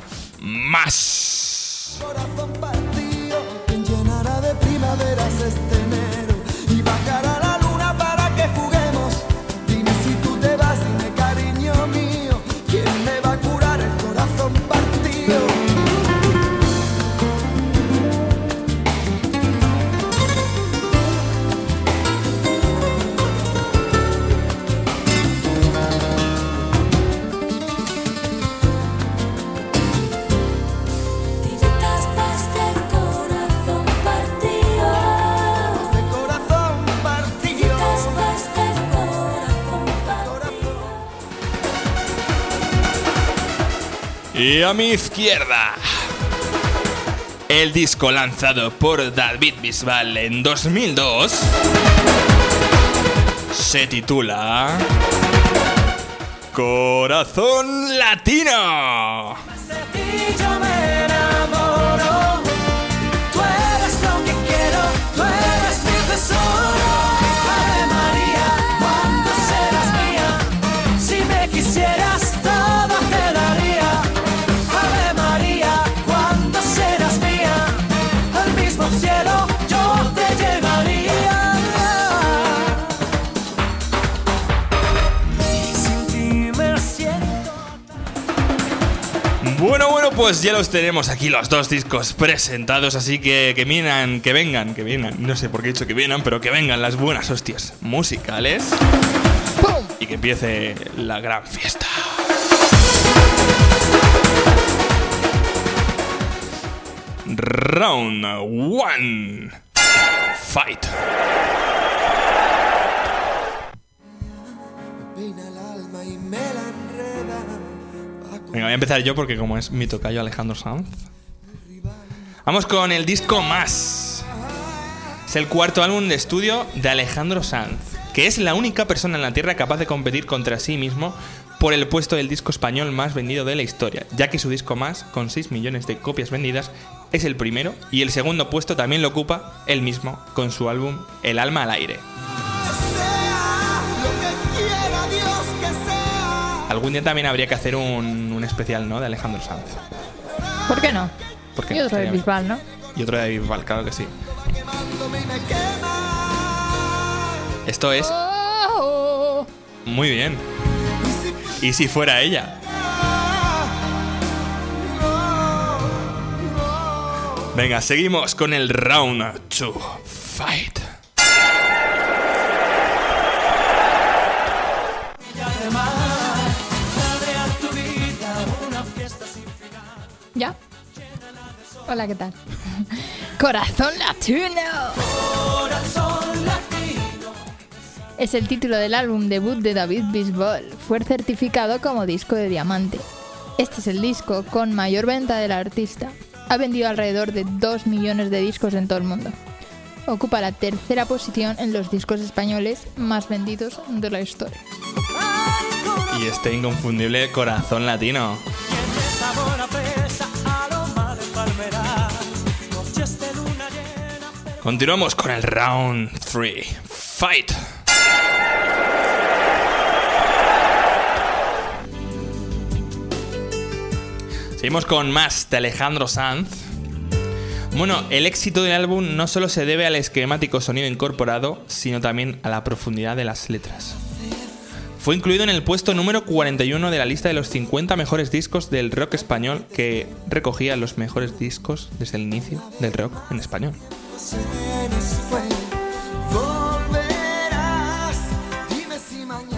Más. Corazón partido, quien llenará de primaveras este enero y bajará la luna para que juguemos. Dime si tú te vas, dime cariño mío, ¿quién me va a curar el corazón partido? Y a mi izquierda, el disco lanzado por David Bisbal en dos mil dos se titula Corazón Latino. Cielo, yo te llevaría. pues ya los tenemos aquí, los dos discos presentados, así que que vienen, que vengan, que vengan. No sé por qué he dicho que vengan, pero que vengan las buenas hostias musicales. ¡Pum! Y que empiece la gran fiesta. Round one. Fight. Venga, voy a empezar yo porque como es mi tocayo Alejandro Sanz. Vamos con el disco Más. Es el cuarto álbum de estudio de Alejandro Sanz, que es la única persona en la Tierra capaz de competir contra sí mismo por el puesto del disco español más vendido de la historia, ya que su disco Más, con seis millones de copias vendidas, es el primero, y el segundo puesto también lo ocupa él mismo con su álbum El alma al aire. Algún día también habría que hacer un, un especial, ¿no?, de Alejandro Sanz. ¿Por qué no? ¿Por qué? Y otro de Bisbal, ¿no? Y otro de Bisbal, claro que sí. Esto es... Muy bien. ¿Y si fuera ella? Venga, seguimos con el round two. Fight. ¿Ya? Hola, ¿qué tal? Corazón Latino. Es el título del álbum debut de David Bisbal. Fue certificado como disco de diamante. Este es el disco con mayor venta del artista. Ha vendido alrededor de dos millones de discos en todo el mundo. Ocupa la tercera posición en los discos españoles más vendidos de la historia. Y este inconfundible Corazón Latino. Continuamos con el round three. Fight. Seguimos con Más de Alejandro Sanz. Bueno, el éxito del álbum no solo se debe al esquemático sonido incorporado, sino también a la profundidad de las letras. Fue incluido en el puesto número cuarenta y uno de la lista de los cincuenta mejores discos del rock español, que recogía los mejores discos desde el inicio del rock en español.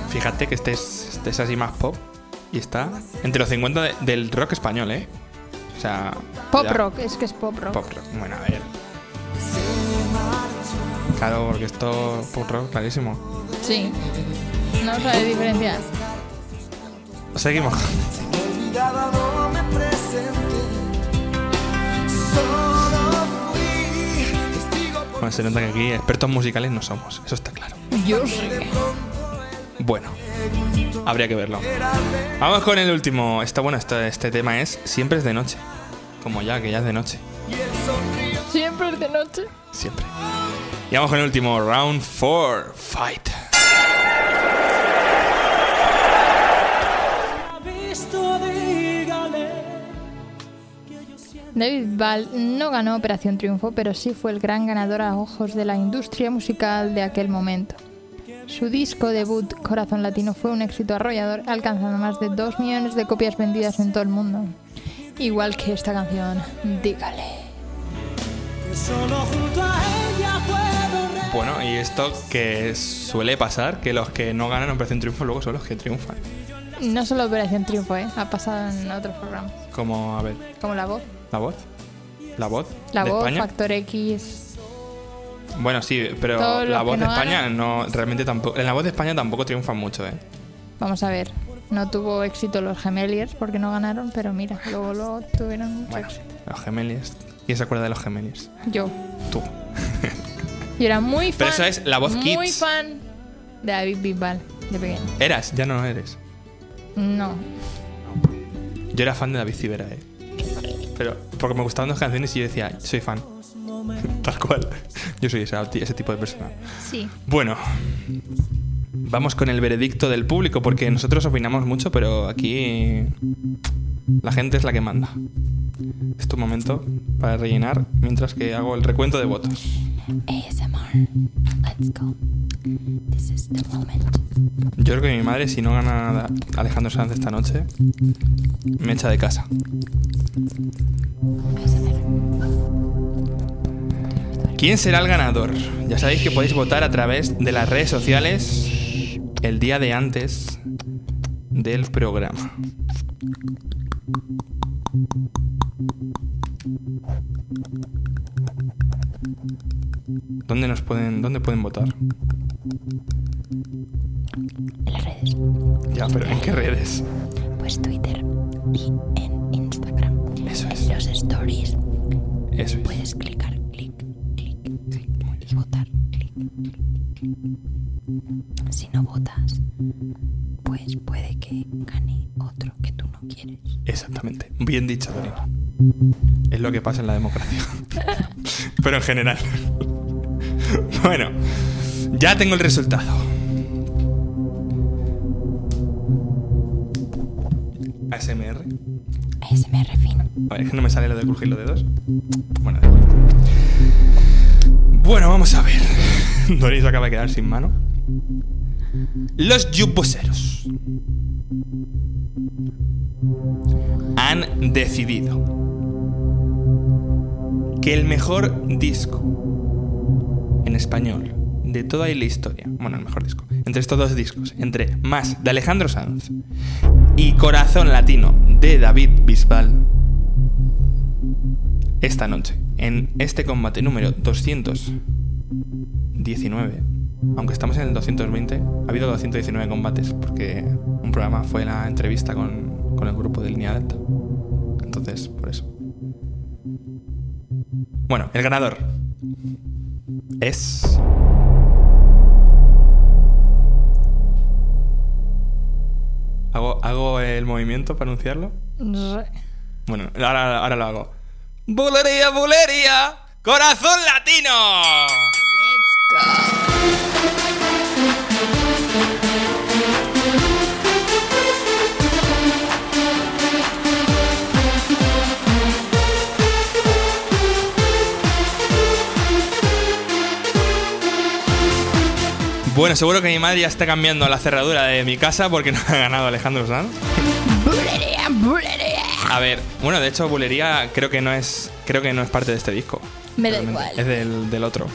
Fíjate que este es, este es así más pop y está entre los cincuenta de, del rock español, ¿eh? O sea... Pop ya. Rock, es que es pop rock. Pop rock, bueno, a ver. Claro, porque esto es pop rock, clarísimo. Sí, no sabe diferenciar. Seguimos. Bueno, se nota que aquí expertos musicales no somos, eso está claro. Yo sé. Bueno, habría que verlo. Vamos con el último. Está bueno, este, este tema es Siempre es de noche. Como ya, que ya es de noche. Siempre es de noche. Siempre. Y vamos con el último. Round four. Fight. David Bisbal no ganó Operación Triunfo, pero sí fue el gran ganador a ojos de la industria musical de aquel momento. Su disco debut, Corazón Latino, fue un éxito arrollador, alcanzando más de dos millones de copias vendidas en todo el mundo. Igual que esta canción, Dígale. Bueno, y esto que suele pasar, que los que no ganan Operación Triunfo luego son los que triunfan. No solo Operación Triunfo, ¿eh? Ha pasado en otros programas. Como, a ver... Como La Voz. ¿La Voz? ¿La Voz? La Voz, España. Factor X... Bueno, sí, pero La Voz de España no, realmente tampoco. En La Voz de España tampoco triunfan mucho, ¿eh? Vamos a ver. No tuvo éxito los Gemeliers porque no ganaron, pero mira, luego, luego tuvieron mucho bueno, éxito. Los Gemeliers. ¿Quién se acuerda de los Gemeliers? Yo. Tú. Yo era muy fan. Pero eso es La Voz Kids. Muy fan de David Bisbal de pequeño. ¿Eras? Ya no eres. No. Yo era fan de David Civera, ¿eh? Pero porque me gustaban dos canciones y yo decía, soy fan. Tal cual. Yo soy ese, ese tipo de persona. Sí. Bueno, vamos con el veredicto del público, porque nosotros opinamos mucho, pero aquí la gente es la que manda. Es tu momento para rellenar mientras que hago el recuento de votos. A S M R. Let's go. This is the moment. Yo creo que mi madre, si no gana Alejandro Sanz esta noche, me echa de casa. ¿Quién será el ganador? Ya sabéis que podéis votar a través de las redes sociales el día de antes del programa. ¿Dónde nos pueden, dónde pueden votar? En las redes. Ya, pero ¿en qué redes? Pues Twitter y en Instagram. Eso es. En los stories. Eso es. Puedes clicar, clic, clic, clic y votar, clic, clic, clic. Si no votas, pues puede que gane otro que tú no quieres. Exactamente. Bien dicho, Dorina. Es lo que pasa en la democracia. Pero en general. Bueno, ya tengo el resultado. A S M R. A S M R, fin. A ver, es que no me sale lo de crujir los dedos. Bueno, de acuerdo. Bueno, vamos a ver. Doris acaba de quedar sin mano. Los yuposeros han decidido que el mejor disco en español de toda la historia, bueno, el mejor disco, entre estos dos discos, entre Más de Alejandro Sanz y Corazón Latino de David Bisbal, esta noche, en este combate número doscientos diecinueve, aunque estamos en el doscientos veinte, ha habido doscientos diecinueve combates porque un programa fue la entrevista con, con el grupo de Línea Alta, entonces por eso. Bueno, el ganador es ¿Hago, hago el movimiento para anunciarlo? Re... Bueno, ahora, ahora lo hago. ¡Bulería, bulería! ¡Corazón Latino! ¡Let's go! Bueno, seguro que mi madre ya está cambiando la cerradura de mi casa porque no ha ganado Alejandro Sanz. Bulería, bulería. A ver, bueno, de hecho, bulería creo que no es, creo que no es parte de este disco. Me da igual. Es del, del otro.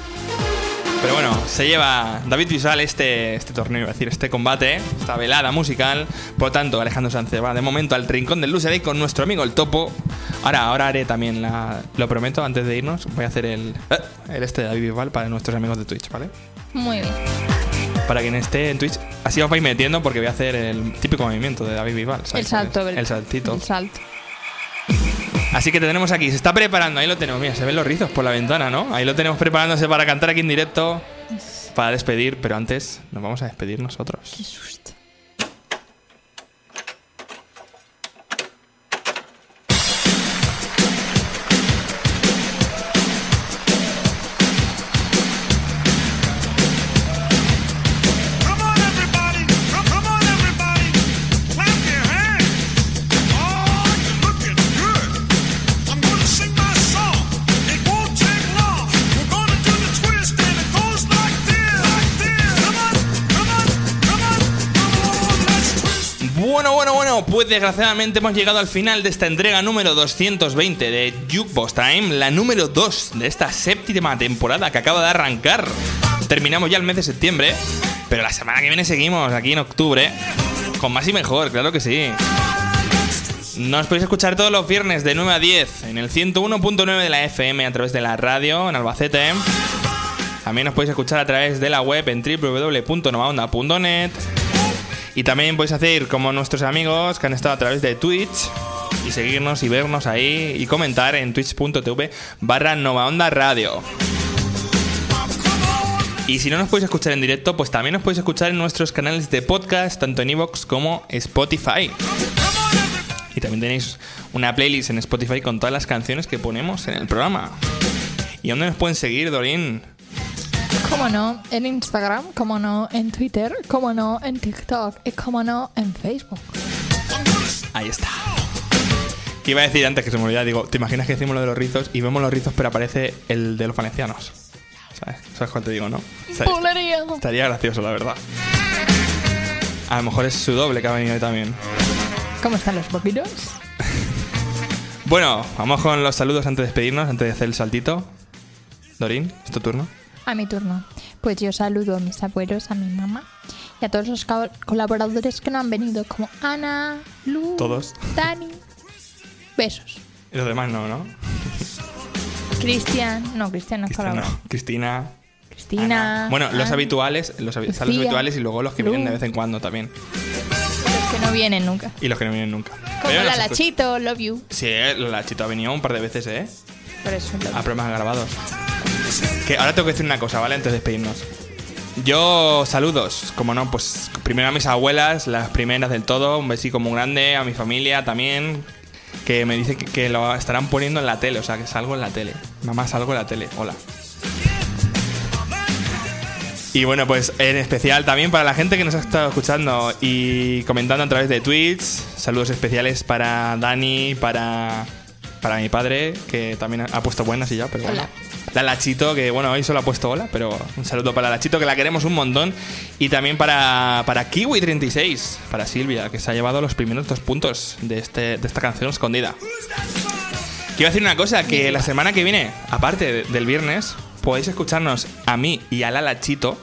Pero bueno, se lleva David Bisbal este, este torneo, es decir, este combate, esta velada musical. Por tanto, Alejandro Sanz va de momento al rincón del loser con nuestro amigo el Topo. Ahora, ahora haré también la, lo prometo, antes de irnos, voy a hacer el, el este de David Bisbal para nuestros amigos de Twitch, ¿vale? Muy bien. Para quien esté en Twitch, así os vais metiendo porque voy a hacer el típico movimiento de David Bisbal. El salto, ¿sabes? El saltito. El salto. Así que te tenemos aquí, se está preparando, ahí lo tenemos, mira, se ven los rizos por la ventana, ¿no? Ahí lo tenemos preparándose para cantar aquí en directo, para despedir, pero antes nos vamos a despedir nosotros. Qué susto. Pues desgraciadamente hemos llegado al final de esta entrega número doscientos veinte de Jukebox Time, la número dos de esta séptima temporada que acaba de arrancar. Terminamos ya el mes de septiembre, pero la semana que viene seguimos aquí en octubre con más y mejor, claro que sí. Nos podéis escuchar todos los viernes de nueve a diez en el ciento uno punto nueve de la F M a través de la radio en Albacete. También nos podéis escuchar a través de la web en doble u doble u doble u punto nova onda punto net. Y también podéis hacer como nuestros amigos que han estado a través de Twitch y seguirnos y vernos ahí y comentar en twitch.tv barra Novaonda Radio. Y si no nos podéis escuchar en directo, pues también nos podéis escuchar en nuestros canales de podcast, tanto en iVoox como Spotify. Y también tenéis una playlist en Spotify con todas las canciones que ponemos en el programa. ¿Y dónde nos pueden seguir, Dorín? Como no, en Instagram, como no, en Twitter, como no, en TikTok y como no, en Facebook. Ahí está. ¿Qué iba a decir antes que se me olvidara? Digo, ¿te imaginas que decimos lo de los rizos y vemos los rizos pero aparece el de los valencianos? ¿Sabes? ¿Sabes cuál te digo, no? Bulería. Estaría gracioso, la verdad. A lo mejor es su doble que ha venido hoy también. ¿Cómo están los boquitos? Bueno, vamos con los saludos antes de despedirnos, antes de hacer el saltito. Dorín, ¿es tu turno? A mi turno. Pues yo saludo a mis abuelos, a mi mamá y a todos los co- colaboradores que no han venido, como Ana, Lu, ¿todos? Dani. Besos. Y los demás no, ¿no? Cristian, no, Cristian no es colaborador. No. Cristina. Cristina. Ana. Bueno, Ana, los habituales, los, habi- los habituales y luego los que Lu. Vienen de vez en cuando también. Los que no vienen nunca. Y los que no vienen nunca. Como la Lachito, escuch- love you. Sí, la Lachito ha venido un par de veces, ¿eh? Por eso. A programas grabados. Que ahora tengo que decir una cosa, ¿vale? Antes de despedirnos. Yo saludos, como no, pues primero a mis abuelas, las primeras del todo, un besico muy grande, a mi familia también, que me dice que, que lo estarán poniendo en la tele, o sea, que salgo en la tele. Mamá, salgo en la tele, hola. Y bueno, pues en especial también para la gente que nos ha estado escuchando y comentando a través de Twitch, saludos especiales para Dani, para... Para mi padre, que también ha puesto buenas y ya, pero hola. Bueno. La Lachito, que bueno, hoy solo ha puesto hola, pero un saludo para la Lachito, que la queremos un montón. Y también para, para Kiwi treinta y seis, para Silvia, que se ha llevado los primeros dos puntos de, este, de esta canción escondida. Quiero decir una cosa, que la semana que viene, aparte del viernes, podéis escucharnos a mí y a la Lachito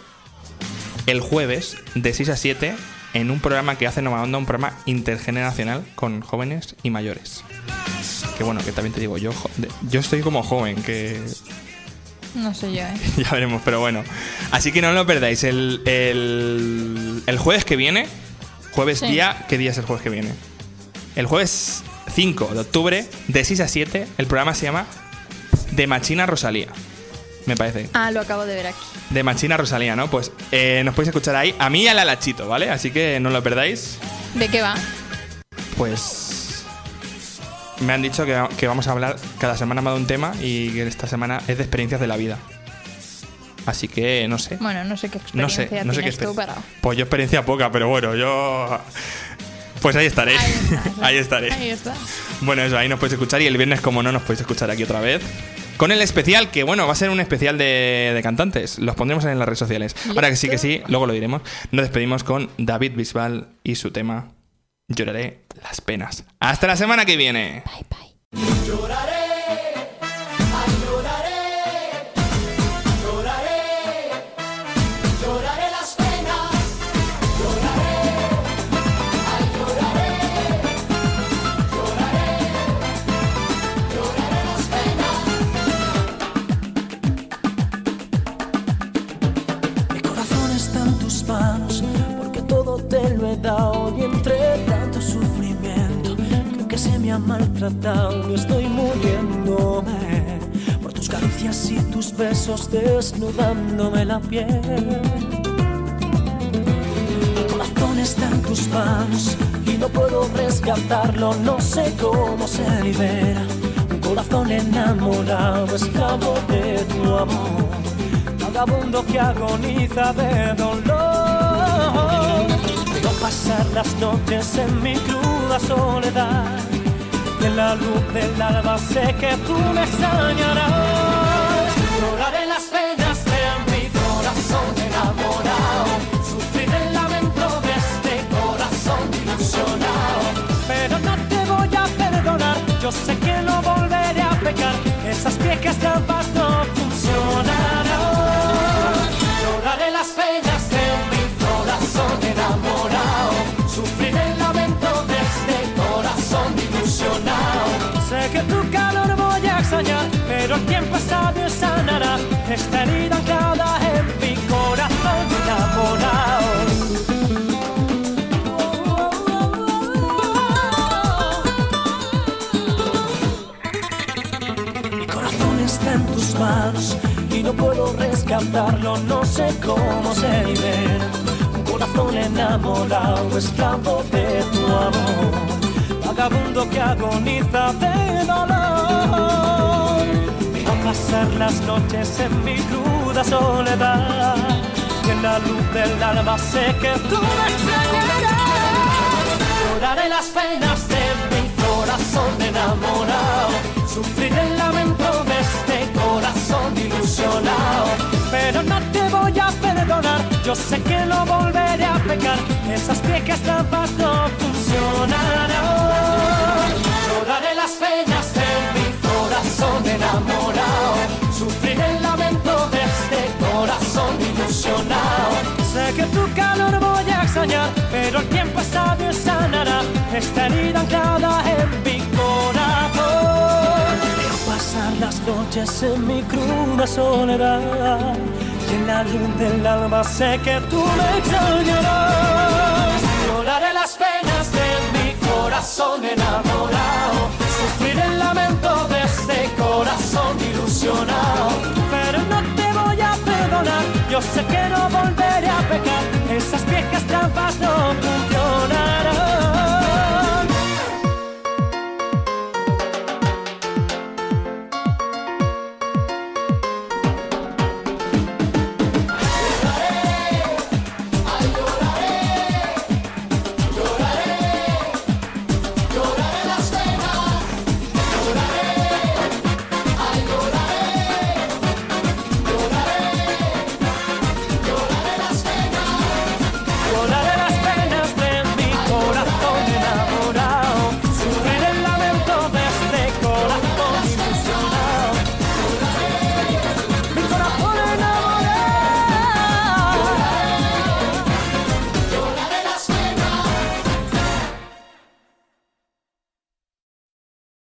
el jueves de seis a siete en un programa que hace Nova Onda, un programa intergeneracional con jóvenes y mayores. Que bueno, que también te digo, yo yo estoy como joven, que... No sé yo, ¿eh? Ya veremos, pero bueno. Así que no lo perdáis. El, el, el jueves que viene, jueves sí. día, ¿qué día es el jueves que viene? El jueves cinco de octubre, de seis a siete, el programa se llama De Machina Rosalía, me parece. Ah, lo acabo de ver aquí. De Machina Rosalía, ¿no? Pues eh, nos podéis escuchar ahí, a mí y a la Lachito, ¿vale? Así que no lo perdáis. ¿De qué va? Pues... Me han dicho que, que vamos a hablar cada semana más de un tema y que esta semana es de experiencias de la vida. Así que no sé. Bueno, no sé qué experiencia no sé, tienes no sé qué exper- tú para... Pues yo experiencia poca, pero bueno, yo... Pues ahí estaré. Ahí, estás, ahí estaré. Ahí está. Bueno, eso, ahí nos podéis escuchar y el viernes, como no, nos podéis escuchar aquí otra vez. Con el especial, que bueno, va a ser un especial de, de cantantes. Los pondremos en las redes sociales. ¿Listo? Ahora que sí que sí, luego lo diremos. Nos despedimos con David Bisbal y su tema... Lloraré las penas. Hasta la semana que viene. Bye, bye. Lloraré, ay, lloraré, lloraré, lloraré las penas. Lloraré, ay, lloraré, lloraré, lloraré las penas. Mi corazón está en tus manos, porque todo te lo he dado y entre sufrimiento, creo que se me ha maltratado y estoy muriéndome por tus caricias y tus besos, desnudándome la piel. Mi corazón está en tus manos y no puedo rescatarlo, no sé cómo se libera. Un corazón enamorado, esclavo de tu amor, vagabundo que agoniza de dolor. Veo pasar las noches en mi cruda soledad, de la luz del alba sé que tú me extrañarás. Lloraré las penas de mi corazón enamorado, sufriré el lamento de este corazón ilusionado, pero no te voy a perdonar, yo sé que no volveré a pecar, esas viejas trampas no funcionarán. Lloraré las penas de mi corazón enamorado, sufriré el lamento de este corazón ilusionado. Sé que tu calor voy a extrañar, pero el tiempo sabio sanará esta herida anclada en mi corazón enamorado. Está en tus manos y no puedo rescatarlo, no sé cómo se libera. Un corazón enamorado, esclavo de tu amor, vagabundo que agoniza de dolor. Veo pasar las noches en mi cruda soledad, y en la luz del alma sé que tú me extrañarás. Lloraré las penas de mi corazón enamorado, sufriré el lamento de este corazón ilusionado. Yo sé que lo volveré a pecar. Esas viejas trampas no funcionarán. Lloraré las penas de mi corazón enamorado. Sufriré el lamento de este corazón ilusionado. Sé que tu calor voy a extrañar, pero el tiempo es sabio y sanará esta herida anclada en mi corazón. Quiero pasar las noches en mi cruda soledad. Y en la luz del alma sé que tú me extrañarás. Lloraré las penas de mi corazón enamorado. Sufriré el lamento de este corazón ilusionado. Pero no te voy a perdonar. Yo sé que